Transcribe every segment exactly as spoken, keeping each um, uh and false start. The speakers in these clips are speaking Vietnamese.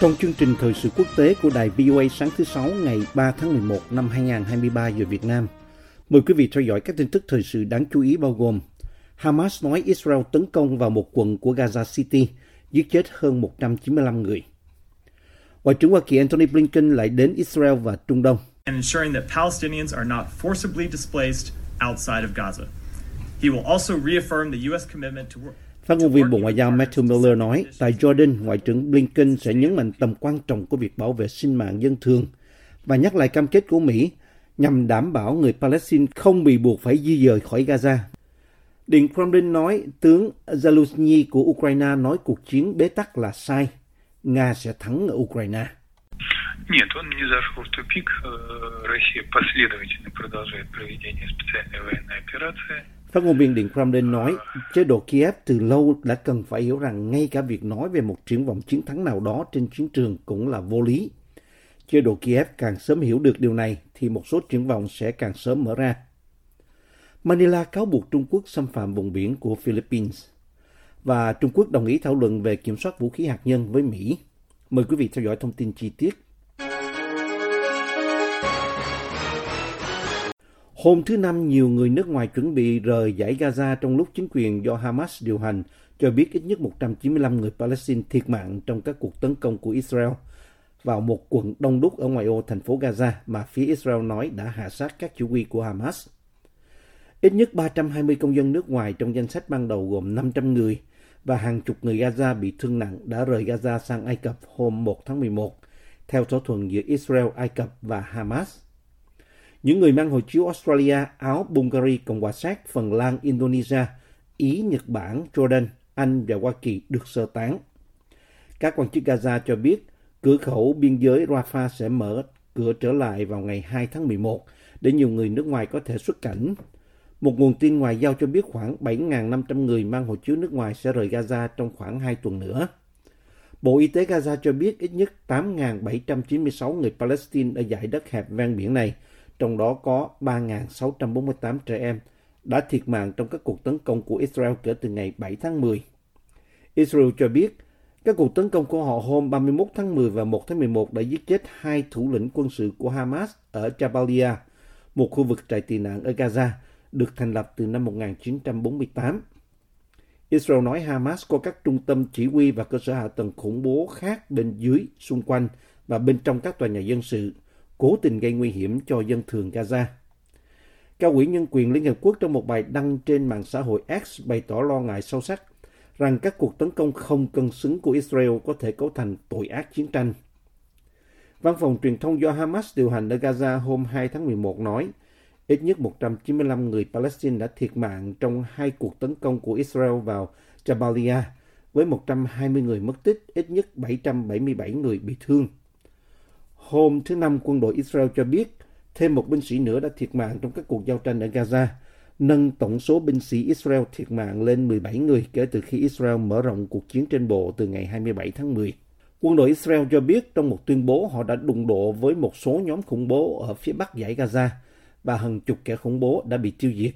Trong chương trình thời sự quốc tế của đài vê o a sáng thứ Sáu ngày ba tháng mười một năm hai nghìn không trăm hai mươi ba giờ Việt Nam, mời quý vị theo dõi các tin tức thời sự đáng chú ý bao gồm Hamas nói Israel tấn công vào một quận của Gaza City, giết chết hơn một trăm chín mươi lăm người. Ngoại trưởng Hoa Kỳ Antony Blinken lại đến Israel và Trung Đông. And ensuring that Palestinians are not forcibly displaced outside of Gaza. He will also reaffirm the U S commitment to work. Phát ngôn viên Bộ Ngoại giao Matthew Miller nói, tại Jordan, Ngoại trưởng Blinken sẽ nhấn mạnh tầm quan trọng của việc bảo vệ sinh mạng dân thường và nhắc lại cam kết của Mỹ nhằm đảm bảo người Palestine không bị buộc phải di dời khỏi Gaza. Điện Kremlin nói, tướng Zaluzhny của Ukraine nói cuộc chiến bế tắc là sai, Nga sẽ thắng ở Ukraine. Phát ngôn viên Điện Kremlin nói, chế độ Kiev từ lâu đã cần phải hiểu rằng ngay cả việc nói về một triển vọng chiến thắng nào đó trên chiến trường cũng là vô lý. Chế độ Kiev càng sớm hiểu được điều này thì một số triển vọng sẽ càng sớm mở ra. Manila cáo buộc Trung Quốc xâm phạm vùng biển của Philippines và Trung Quốc đồng ý thảo luận về kiểm soát vũ khí hạt nhân với Mỹ. Mời quý vị theo dõi thông tin chi tiết. Hôm thứ Năm, nhiều người nước ngoài chuẩn bị rời giải Gaza trong lúc chính quyền do Hamas điều hành cho biết ít nhất một trăm chín mươi lăm người Palestine thiệt mạng trong các cuộc tấn công của Israel vào một quận đông đúc ở ngoại ô thành phố Gaza mà phía Israel nói đã hạ sát các chỉ huy của Hamas. Ít nhất ba trăm hai mươi công dân nước ngoài trong danh sách ban đầu gồm năm trăm người và hàng chục người Gaza bị thương nặng đã rời Gaza sang Ai Cập hôm một tháng mười một, theo thỏa thuận giữa Israel, Ai Cập và Hamas. Những người mang hộ chiếu Australia, Áo, Bulgaria, Cộng hòa Séc, Phần Lan, Indonesia, Ý, Nhật Bản, Jordan, Anh và Hoa Kỳ được sơ tán. Các quan chức Gaza cho biết cửa khẩu biên giới Rafah sẽ mở cửa trở lại vào ngày hai tháng mười một để nhiều người nước ngoài có thể xuất cảnh. Một nguồn tin ngoại giao cho biết khoảng bảy nghìn năm trăm người mang hộ chiếu nước ngoài sẽ rời Gaza trong khoảng hai tuần nữa. Bộ Y tế Gaza cho biết ít nhất tám nghìn bảy trăm chín mươi sáu người Palestine ở dải đất hẹp ven biển này, trong đó có ba nghìn sáu trăm bốn mươi tám trẻ em, đã thiệt mạng trong các cuộc tấn công của Israel kể từ ngày bảy tháng mười. Israel cho biết, các cuộc tấn công của họ hôm ba mươi mốt tháng mười và một tháng mười một đã giết chết hai thủ lĩnh quân sự của Hamas ở Jabalia, một khu vực trại tị nạn ở Gaza, được thành lập từ năm một nghìn chín trăm bốn mươi tám. Israel nói Hamas có các trung tâm chỉ huy và cơ sở hạ tầng khủng bố khác bên dưới, xung quanh và bên trong các tòa nhà dân sự, cố tình gây nguy hiểm cho dân thường Gaza. Cao ủy nhân quyền Liên Hợp Quốc trong một bài đăng trên mạng xã hội X bày tỏ lo ngại sâu sắc rằng các cuộc tấn công không cân xứng của Israel có thể cấu thành tội ác chiến tranh. Văn phòng truyền thông do Hamas điều hành ở Gaza hôm hai tháng mười một nói ít nhất một trăm chín mươi lăm người Palestine đã thiệt mạng trong hai cuộc tấn công của Israel vào Jabalia, với một trăm hai mươi người mất tích, ít nhất bảy trăm bảy mươi bảy người bị thương. Hôm thứ Năm, quân đội Israel cho biết thêm một binh sĩ nữa đã thiệt mạng trong các cuộc giao tranh ở Gaza, nâng tổng số binh sĩ Israel thiệt mạng lên mười bảy người kể từ khi Israel mở rộng cuộc chiến trên bộ từ ngày hai mươi bảy tháng mười. Quân đội Israel cho biết trong một tuyên bố họ đã đụng độ với một số nhóm khủng bố ở phía bắc dải Gaza và hàng chục kẻ khủng bố đã bị tiêu diệt.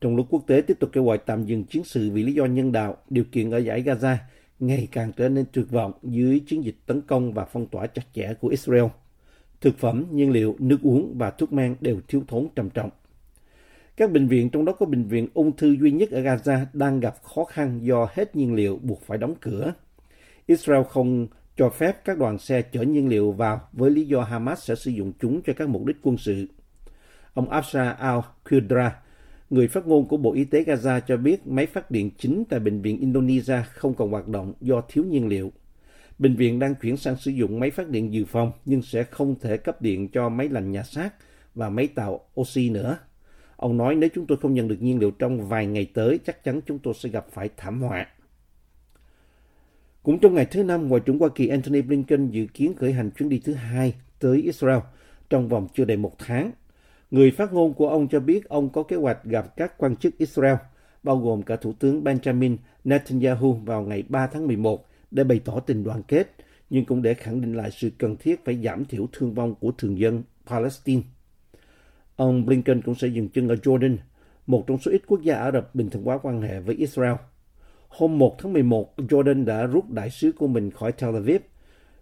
Trong lúc quốc tế tiếp tục kêu gọi tạm dừng chiến sự vì lý do nhân đạo, điều kiện ở dải Gaza ngày càng trở nên tuyệt vọng dưới chiến dịch tấn công và phong tỏa chặt chẽ của Israel. Thực phẩm, nhiên liệu, nước uống và thuốc men đều thiếu thốn trầm trọng. Các bệnh viện, trong đó có bệnh viện ung thư duy nhất ở Gaza, đang gặp khó khăn do hết nhiên liệu buộc phải đóng cửa. Israel không cho phép các đoàn xe chở nhiên liệu vào với lý do Hamas sẽ sử dụng chúng cho các mục đích quân sự. Ông Absar al-Qudra, người phát ngôn của Bộ Y tế Gaza cho biết máy phát điện chính tại bệnh viện Indonesia không còn hoạt động do thiếu nhiên liệu. Bệnh viện đang chuyển sang sử dụng máy phát điện dự phòng nhưng sẽ không thể cấp điện cho máy lạnh nhà xác và máy tạo oxy nữa. Ông nói nếu chúng tôi không nhận được nhiên liệu trong vài ngày tới, chắc chắn chúng tôi sẽ gặp phải thảm họa. Cũng trong ngày thứ Năm, Ngoại trưởng Hoa Kỳ Antony Blinken dự kiến khởi hành chuyến đi thứ hai tới Israel trong vòng chưa đầy một tháng. Người phát ngôn của ông cho biết ông có kế hoạch gặp các quan chức Israel, bao gồm cả Thủ tướng Benjamin Netanyahu vào ngày ba tháng mười một để bày tỏ tình đoàn kết, nhưng cũng để khẳng định lại sự cần thiết phải giảm thiểu thương vong của thường dân Palestine. Ông Blinken cũng sẽ dừng chân ở Jordan, một trong số ít quốc gia Ả Rập bình thường hóa quan hệ với Israel. Hôm một tháng mười một, Jordan đã rút đại sứ của mình khỏi Tel Aviv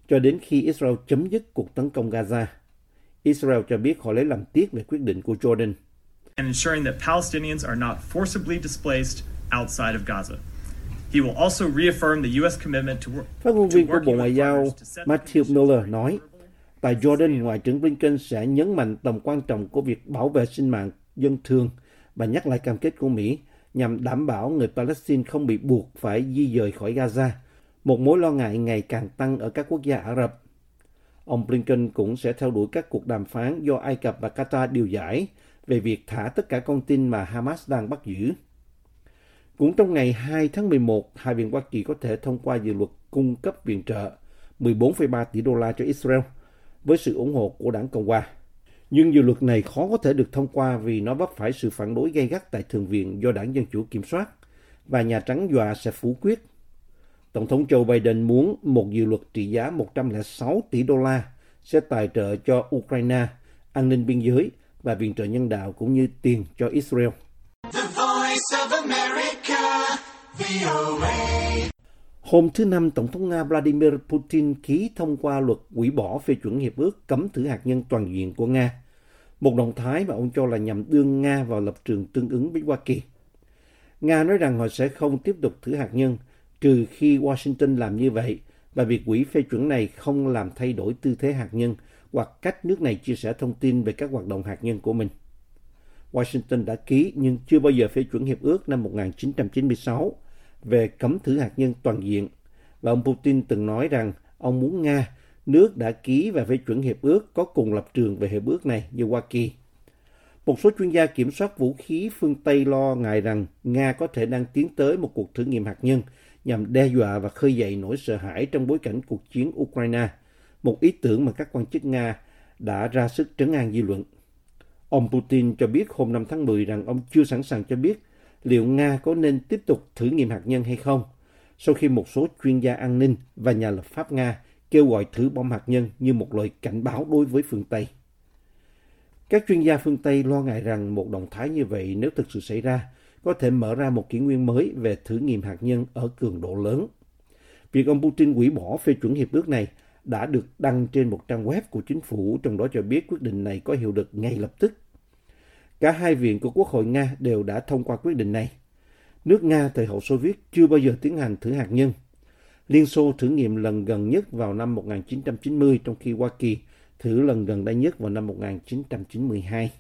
cho đến khi Israel chấm dứt cuộc tấn công Gaza. Israel cho biết họ lấy làm tiếc về quyết định của Jordan. And ensuring that Palestinians are not forcibly displaced outside of Gaza. He will also reaffirm the U S commitment to work. Phát ngôn viên của Bộ Ngoại giao Matthew Miller nói, tại Jordan, Ngoại trưởng Blinken sẽ nhấn mạnh tầm quan trọng của việc bảo vệ sinh mạng dân thường và nhắc lại cam kết của Mỹ nhằm đảm bảo người Palestine không bị buộc phải di dời khỏi Gaza, một mối lo ngại ngày càng tăng ở các quốc gia Ả Rập. Ông Blinken cũng sẽ theo đuổi các cuộc đàm phán do Ai Cập và Qatar điều giải về việc thả tất cả con tin mà Hamas đang bắt giữ. Cũng trong ngày hai tháng mười một, Hạ viện Hoa Kỳ có thể thông qua dự luật cung cấp viện trợ mười bốn phẩy ba tỷ đô la cho Israel với sự ủng hộ của đảng Cộng hòa. Nhưng dự luật này khó có thể được thông qua vì nó vấp phải sự phản đối gay gắt tại Thượng viện do đảng Dân Chủ kiểm soát và Nhà Trắng dọa sẽ phủ quyết. Tổng thống Joe Biden muốn một dự luật trị giá một trăm lẻ sáu tỷ đô la sẽ tài trợ cho Ukraine, an ninh biên giới và viện trợ nhân đạo cũng như tiền cho Israel. Hôm thứ Năm, Tổng thống Nga Vladimir Putin ký thông qua luật hủy bỏ phê chuẩn hiệp ước cấm thử hạt nhân toàn diện của Nga, một động thái mà ông cho là nhằm đưa Nga vào lập trường tương ứng với Hoa Kỳ. Nga nói rằng họ sẽ không tiếp tục thử hạt nhân trừ khi Washington làm như vậy, và việc hủy phê chuẩn này không làm thay đổi tư thế hạt nhân hoặc cách nước này chia sẻ thông tin về các hoạt động hạt nhân của mình. Washington đã ký nhưng chưa bao giờ phê chuẩn hiệp ước năm một nghìn chín trăm chín mươi sáu về cấm thử hạt nhân toàn diện, và ông Putin từng nói rằng ông muốn Nga, nước đã ký và phê chuẩn hiệp ước, có cùng lập trường về hiệp ước này như Hoa Kỳ. Một số chuyên gia kiểm soát vũ khí phương Tây lo ngại rằng Nga có thể đang tiến tới một cuộc thử nghiệm hạt nhân nhằm đe dọa và khơi dậy nỗi sợ hãi trong bối cảnh cuộc chiến Ukraine, một ý tưởng mà các quan chức Nga đã ra sức trấn an dư luận. Ông Putin cho biết hôm năm tháng mười rằng ông chưa sẵn sàng cho biết liệu Nga có nên tiếp tục thử nghiệm hạt nhân hay không, sau khi một số chuyên gia an ninh và nhà lập pháp Nga kêu gọi thử bom hạt nhân như một lời cảnh báo đối với phương Tây. Các chuyên gia phương Tây lo ngại rằng một động thái như vậy, nếu thực sự xảy ra, có thể mở ra một kỷ nguyên mới về thử nghiệm hạt nhân ở cường độ lớn. Việc ông Putin hủy bỏ phê chuẩn hiệp ước này đã được đăng trên một trang web của chính phủ, trong đó cho biết quyết định này có hiệu lực ngay lập tức. Cả hai viện của Quốc hội Nga đều đã thông qua quyết định này. Nước Nga thời hậu Xô Viết chưa bao giờ tiến hành thử hạt nhân. Liên Xô thử nghiệm lần gần nhất vào năm một nghìn chín trăm chín mươi, trong khi Hoa Kỳ thử lần gần đây nhất vào năm một nghìn chín trăm chín mươi hai.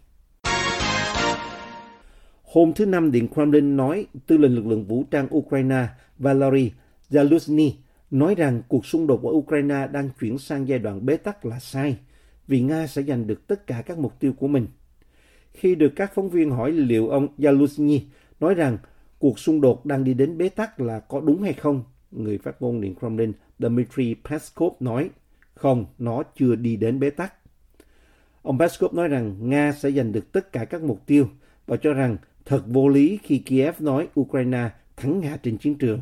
Hôm thứ Năm, Điện Kremlin nói tư lệnh lực lượng vũ trang Ukraine Valery Zaluzhny nói rằng cuộc xung đột ở Ukraine đang chuyển sang giai đoạn bế tắc là sai, vì Nga sẽ giành được tất cả các mục tiêu của mình. Khi được các phóng viên hỏi liệu ông Zaluzhny nói rằng cuộc xung đột đang đi đến bế tắc là có đúng hay không, người phát ngôn Điện Kremlin Dmitry Peskov nói, không, nó chưa đi đến bế tắc. Ông Peskov nói rằng Nga sẽ giành được tất cả các mục tiêu và cho rằng thật vô lý khi Kiev nói Ukraine thắng Nga trên chiến trường.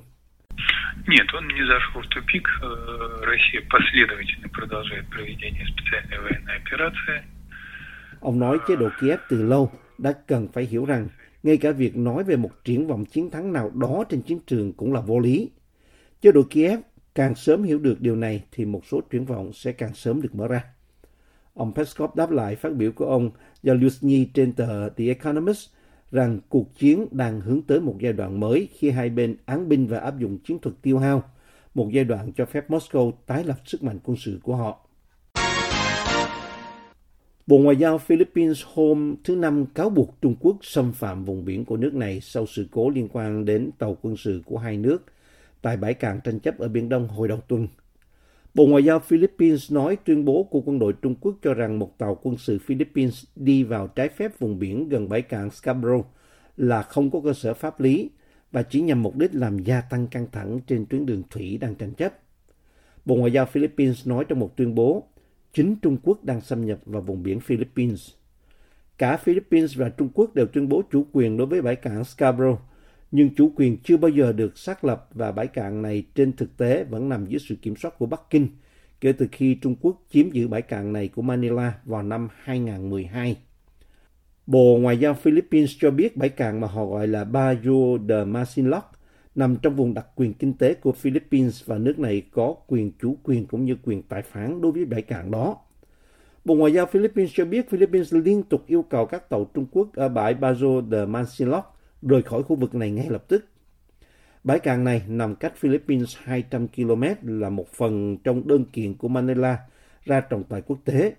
Ông nói chế độ Kiev từ lâu đã cần phải hiểu rằng ngay cả việc nói về một triển vọng chiến thắng nào đó trên chiến trường cũng là vô lý. Chế độ Kiev càng sớm hiểu được điều này thì một số triển vọng sẽ càng sớm được mở ra. Ông Peskov đáp lại phát biểu của ông Zaluzhny trên tờ The Economist rằng cuộc chiến đang hướng tới một giai đoạn mới khi hai bên án binh và áp dụng chiến thuật tiêu hao, một giai đoạn cho phép Moscow tái lập sức mạnh quân sự của họ. Bộ Ngoại giao Philippines hôm thứ Năm cáo buộc Trung Quốc xâm phạm vùng biển của nước này sau sự cố liên quan đến tàu quân sự của hai nước tại bãi cạn tranh chấp ở Biển Đông hồi đầu tuần. Bộ Ngoại giao Philippines nói tuyên bố của quân đội Trung Quốc cho rằng một tàu quân sự Philippines đi vào trái phép vùng biển gần bãi cạn Scarborough là không có cơ sở pháp lý và chỉ nhằm mục đích làm gia tăng căng thẳng trên tuyến đường thủy đang tranh chấp. Bộ Ngoại giao Philippines nói trong một tuyên bố, chính Trung Quốc đang xâm nhập vào vùng biển Philippines. Cả Philippines và Trung Quốc đều tuyên bố chủ quyền đối với bãi cạn Scarborough, nhưng chủ quyền chưa bao giờ được xác lập và bãi cạn này trên thực tế vẫn nằm dưới sự kiểm soát của Bắc Kinh kể từ khi Trung Quốc chiếm giữ bãi cạn này của Manila vào năm hai không một hai. Bộ Ngoại giao Philippines cho biết bãi cạn mà họ gọi là Bajo de Masinloc nằm trong vùng đặc quyền kinh tế của Philippines và nước này có quyền chủ quyền cũng như quyền tài phán đối với bãi cạn đó. Bộ Ngoại giao Philippines cho biết Philippines liên tục yêu cầu các tàu Trung Quốc ở bãi Bajo de Masinloc rời khỏi khu vực này ngay lập tức. Bãi cạn này nằm cách Philippines hai trăm ki lô mét là một phần trong đơn kiện của Manila ra trọng tài quốc tế.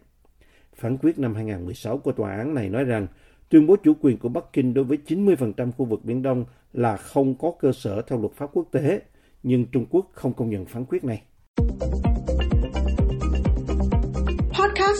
Phán quyết năm hai không một sáu của tòa án này nói rằng tuyên bố chủ quyền của Bắc Kinh đối với chín mươi phần trăm khu vực Biển Đông là không có cơ sở theo luật pháp quốc tế, nhưng Trung Quốc không công nhận phán quyết này. Podcast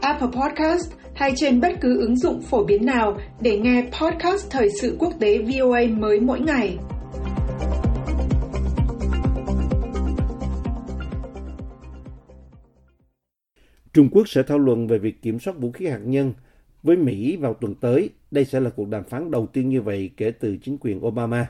Apple Podcast hay trên bất cứ ứng dụng phổ biến nào để nghe podcast Thời sự quốc tế vê o a mới mỗi ngày. Trung Quốc sẽ thảo luận về việc kiểm soát vũ khí hạt nhân với Mỹ vào tuần tới. Đây sẽ là cuộc đàm phán đầu tiên như vậy kể từ chính quyền Obama.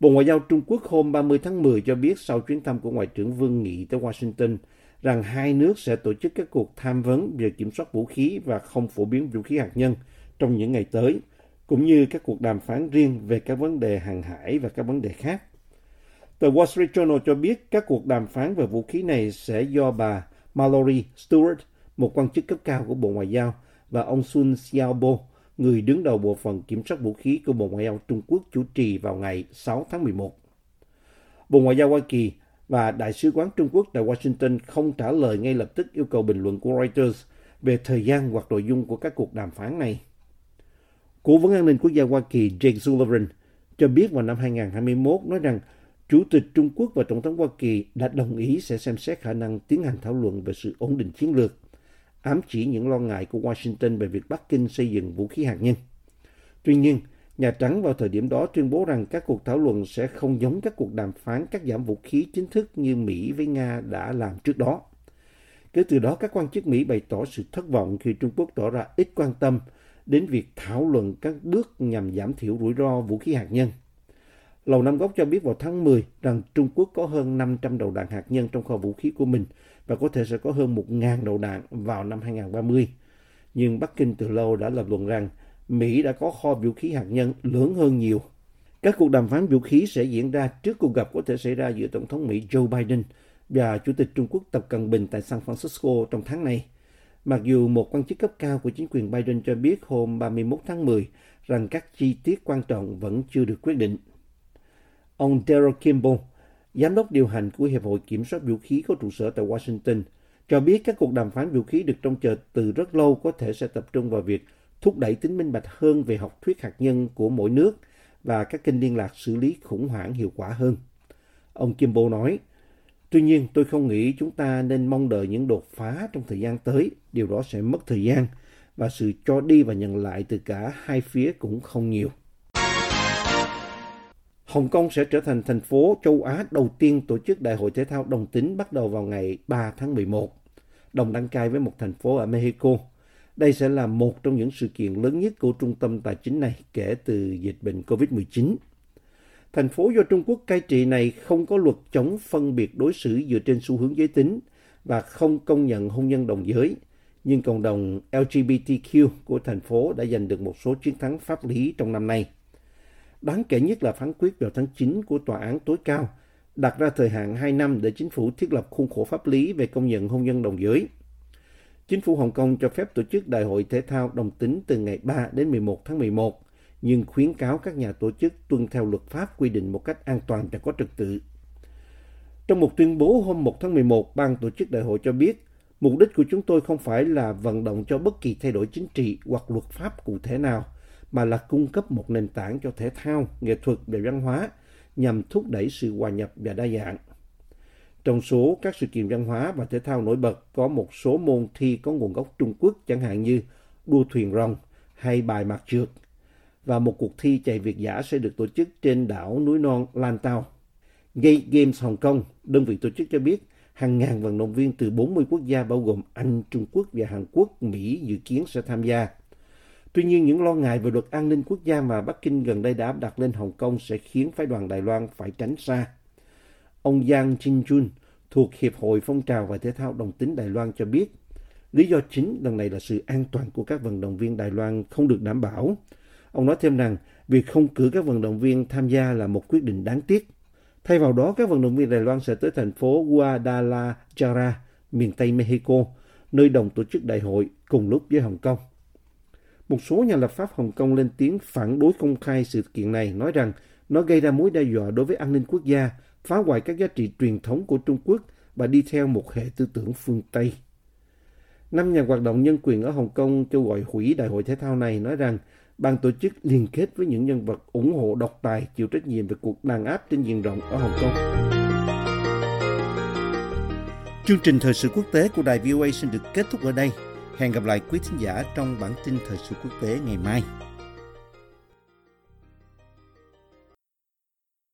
Bộ Ngoại giao Trung Quốc hôm ba mươi tháng mười cho biết sau chuyến thăm của Ngoại trưởng Vương Nghị tới Washington rằng hai nước sẽ tổ chức các cuộc tham vấn về kiểm soát vũ khí và không phổ biến vũ khí hạt nhân trong những ngày tới, cũng như các cuộc đàm phán riêng về các vấn đề hàng hải và các vấn đề khác. Tờ Wall Street Journal cho biết các cuộc đàm phán về vũ khí này sẽ do bà Mallory Stewart, một quan chức cấp cao của Bộ Ngoại giao, và ông Sun Xiaobo, người đứng đầu bộ phận kiểm soát vũ khí của Bộ Ngoại giao Trung Quốc chủ trì vào ngày sáu tháng mười một. Bộ Ngoại giao Hoa Kỳ và Đại sứ quán Trung Quốc tại Washington không trả lời ngay lập tức yêu cầu bình luận của Reuters về thời gian hoặc nội dung của các cuộc đàm phán này. Cố vấn an ninh quốc gia Hoa Kỳ Jake Sullivan cho biết vào năm hai không hai mốt nói rằng Chủ tịch Trung Quốc và Tổng thống Hoa Kỳ đã đồng ý sẽ xem xét khả năng tiến hành thảo luận về sự ổn định chiến lược, ám chỉ những lo ngại của Washington về việc Bắc Kinh xây dựng vũ khí hạt nhân. Tuy nhiên, Nhà Trắng vào thời điểm đó tuyên bố rằng các cuộc thảo luận sẽ không giống các cuộc đàm phán cắt giảm vũ khí chính thức như Mỹ với Nga đã làm trước đó. Kể từ đó, các quan chức Mỹ bày tỏ sự thất vọng khi Trung Quốc tỏ ra ít quan tâm đến việc thảo luận các bước nhằm giảm thiểu rủi ro vũ khí hạt nhân. Lầu Năm Góc cho biết vào tháng mười rằng Trung Quốc có hơn năm trăm đầu đạn hạt nhân trong kho vũ khí của mình và có thể sẽ có hơn một nghìn đầu đạn vào năm hai không ba không. Nhưng Bắc Kinh từ lâu đã lập luận rằng Mỹ đã có kho vũ khí hạt nhân lớn hơn nhiều. Các cuộc đàm phán vũ khí sẽ diễn ra trước cuộc gặp có thể xảy ra giữa Tổng thống Mỹ Joe Biden và Chủ tịch Trung Quốc Tập Cận Bình tại San Francisco trong tháng này. Mặc dù một quan chức cấp cao của chính quyền Biden cho biết hôm ba mươi mốt tháng mười rằng các chi tiết quan trọng vẫn chưa được quyết định. Ông Daryl Kimball, giám đốc điều hành của Hiệp hội Kiểm soát Vũ khí có trụ sở tại Washington, cho biết các cuộc đàm phán vũ khí được trông chờ từ rất lâu có thể sẽ tập trung vào việc thúc đẩy tính minh bạch hơn về học thuyết hạt nhân của mỗi nước và các kênh liên lạc xử lý khủng hoảng hiệu quả hơn. Ông Kimball nói, "Tuy nhiên, tôi không nghĩ chúng ta nên mong đợi những đột phá trong thời gian tới. Điều đó sẽ mất thời gian và sự cho đi và nhận lại từ cả hai phía cũng không nhiều." Hồng Kông sẽ trở thành thành phố châu Á đầu tiên tổ chức Đại hội Thể thao Đồng tính bắt đầu vào ngày ba tháng mười một, đồng đăng cai với một thành phố ở Mexico. Đây sẽ là một trong những sự kiện lớn nhất của trung tâm tài chính này kể từ dịch bệnh cô vít mười chín. Thành phố do Trung Quốc cai trị này không có luật chống phân biệt đối xử dựa trên xu hướng giới tính và không công nhận hôn nhân đồng giới, nhưng cộng đồng lờ giê bê tê quy của thành phố đã giành được một số chiến thắng pháp lý trong năm nay. Đáng kể nhất là phán quyết vào tháng chín của Tòa án tối cao, đặt ra thời hạn hai năm để chính phủ thiết lập khuôn khổ pháp lý về công nhận hôn nhân đồng giới. Chính phủ Hồng Kông cho phép tổ chức Đại hội Thể thao Đồng tính từ ngày ba đến mười một tháng mười một, nhưng khuyến cáo các nhà tổ chức tuân theo luật pháp quy định một cách an toàn và có trật tự. Trong một tuyên bố hôm mùng một tháng mười một, ban tổ chức đại hội cho biết, mục đích của chúng tôi không phải là vận động cho bất kỳ thay đổi chính trị hoặc luật pháp cụ thể nào, mà là cung cấp một nền tảng cho thể thao, nghệ thuật và văn hóa nhằm thúc đẩy sự hòa nhập và đa dạng. Trong số các sự kiện văn hóa và thể thao nổi bật có một số môn thi có nguồn gốc Trung Quốc, chẳng hạn như đua thuyền rồng hay bài mạt chược, và một cuộc thi chạy việt dã sẽ được tổ chức trên đảo núi non Lantau. Gay Games Hồng Kông, đơn vị tổ chức cho biết, hàng ngàn vận động viên từ bốn mươi quốc gia bao gồm Anh, Trung Quốc và Hàn Quốc, Mỹ dự kiến sẽ tham gia. Tuy nhiên, những lo ngại về luật an ninh quốc gia mà Bắc Kinh gần đây đã áp đặt lên Hồng Kông sẽ khiến phái đoàn Đài Loan phải tránh xa. Ông Yang Jinjun thuộc Hiệp hội Phong trào và Thể thao Đồng tính Đài Loan cho biết, lý do chính lần này là sự an toàn của các vận động viên Đài Loan không được đảm bảo. Ông nói thêm rằng, việc không cử các vận động viên tham gia là một quyết định đáng tiếc. Thay vào đó, các vận động viên Đài Loan sẽ tới thành phố Guadalajara, miền Tây Mexico, nơi đồng tổ chức đại hội cùng lúc với Hồng Kông. Một số nhà lập pháp Hồng Kông lên tiếng phản đối công khai sự kiện này, nói rằng nó gây ra mối đe dọa đối với an ninh quốc gia, phá hoại các giá trị truyền thống của Trung Quốc và đi theo một hệ tư tưởng phương Tây. Năm nhà hoạt động nhân quyền ở Hồng Kông kêu gọi hủy đại hội thể thao này, nói rằng ban tổ chức liên kết với những nhân vật ủng hộ độc tài chịu trách nhiệm về cuộc đàn áp trên diện rộng ở Hồng Kông. Chương trình Thời sự quốc tế của đài vê o a xin được kết thúc ở đây. Hẹn gặp lại quý thính giả trong bản tin Thời sự quốc tế ngày mai.